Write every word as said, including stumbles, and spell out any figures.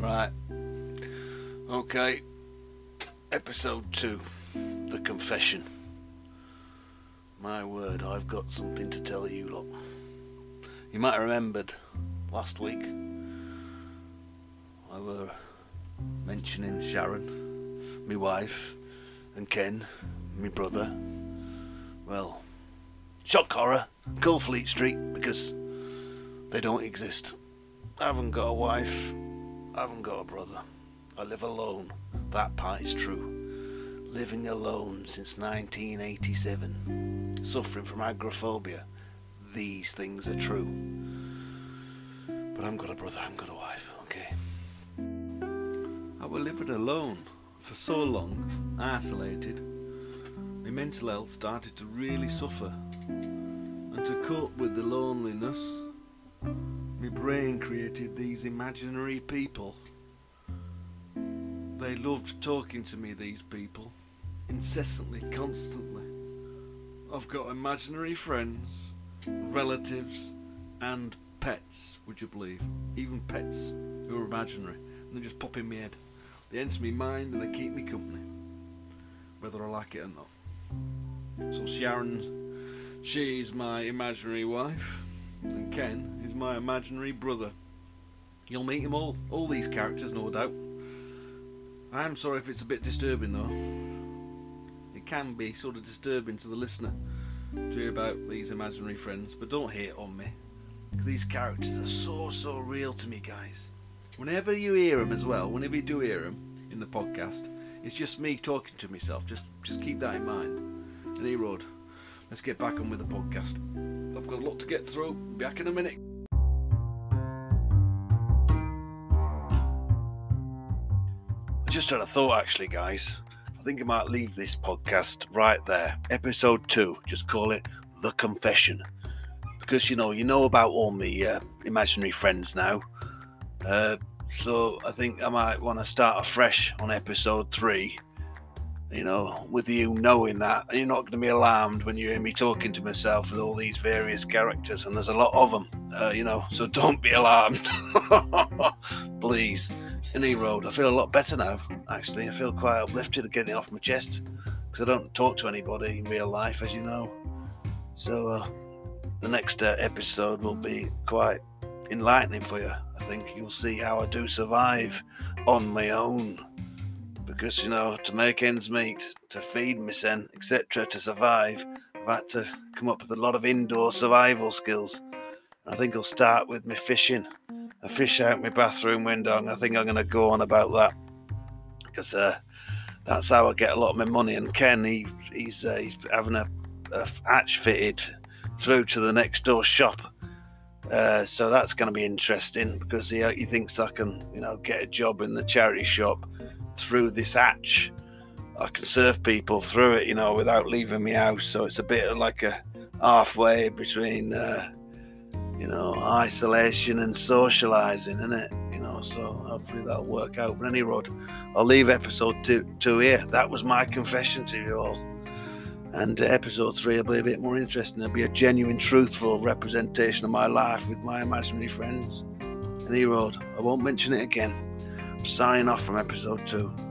Right. Okay. Episode two. The confession. My word, I've got something to tell you lot. You might have remembered last week I were mentioning Sharon, my wife, and Ken, my brother. Well, shock horror, Coalfleet Street, because they don't exist. I haven't got a wife, I haven't got a brother. I live alone, that part is true. Living alone since nineteen eighty-seven, suffering from agoraphobia. These things are true. But I haven't got a brother, I haven't got a wife, okay? I were living alone for so long, isolated. My mental health started to really suffer. And to cope with the loneliness, my brain created these imaginary people. They loved talking to me, these people, incessantly, constantly. I've got imaginary friends, relatives and pets, would you believe? Even pets who are imaginary, and they just pop in my head. They enter my mind and they keep me company, whether I like it or not. So Sharon, she's my imaginary wife, and Ken is my imaginary brother. You'll meet them all, all these characters, no doubt. I am sorry if it's a bit disturbing though. It can be sort of disturbing to the listener to hear about these imaginary friends, but don't hate on me, because these characters are so, so real to me, guys. Whenever you hear them as well, whenever you do hear them in the podcast, it's just me talking to myself. Just just keep that in mind. And E-Road, let's get back on with the podcast. I've got a lot to get through. Back in a minute. I just had a thought, actually, guys. I think I might leave this podcast right there. Episode two, just call it The Confession. Because, you know, you know about all my uh, imaginary friends now. Uh, so I think I might want to start afresh on episode three. You know, with you knowing that. And you're not going to be alarmed when you hear me talking to myself with all these various characters. And there's a lot of them, uh, you know. So don't be alarmed. Please. In E-Road, I feel a lot better now, actually. I feel quite uplifted at getting it off my chest, because I don't talk to anybody in real life, as you know. So uh, the next uh, episode will be quite enlightening for you. I think you'll see how I do survive on my own, because, you know, to make ends meet, to feed myself, et cetera, to survive, I've had to come up with a lot of indoor survival skills. I think I'll start with my fishing. I fish out my bathroom window, and I think I'm going to go on about that, because uh, that's how I get a lot of my money. And Ken, he, he's uh, he's having a, a hatch fitted through to the next door shop, uh, so that's going to be interesting, because he he thinks I can, you know, get a job in the charity shop through this hatch. I can serve people through it, you know, without leaving my house. So it's a bit like a halfway between. Uh, You know, isolation and socialising, isn't it? You know, so hopefully that'll work out. But anyway, Rod, I'll leave episode two, two here. That was my confession to you all. And uh, episode three will be a bit more interesting. It'll be a genuine, truthful representation of my life with my imaginary friends. And E-Road, I won't mention it again. I'm signing off from episode two.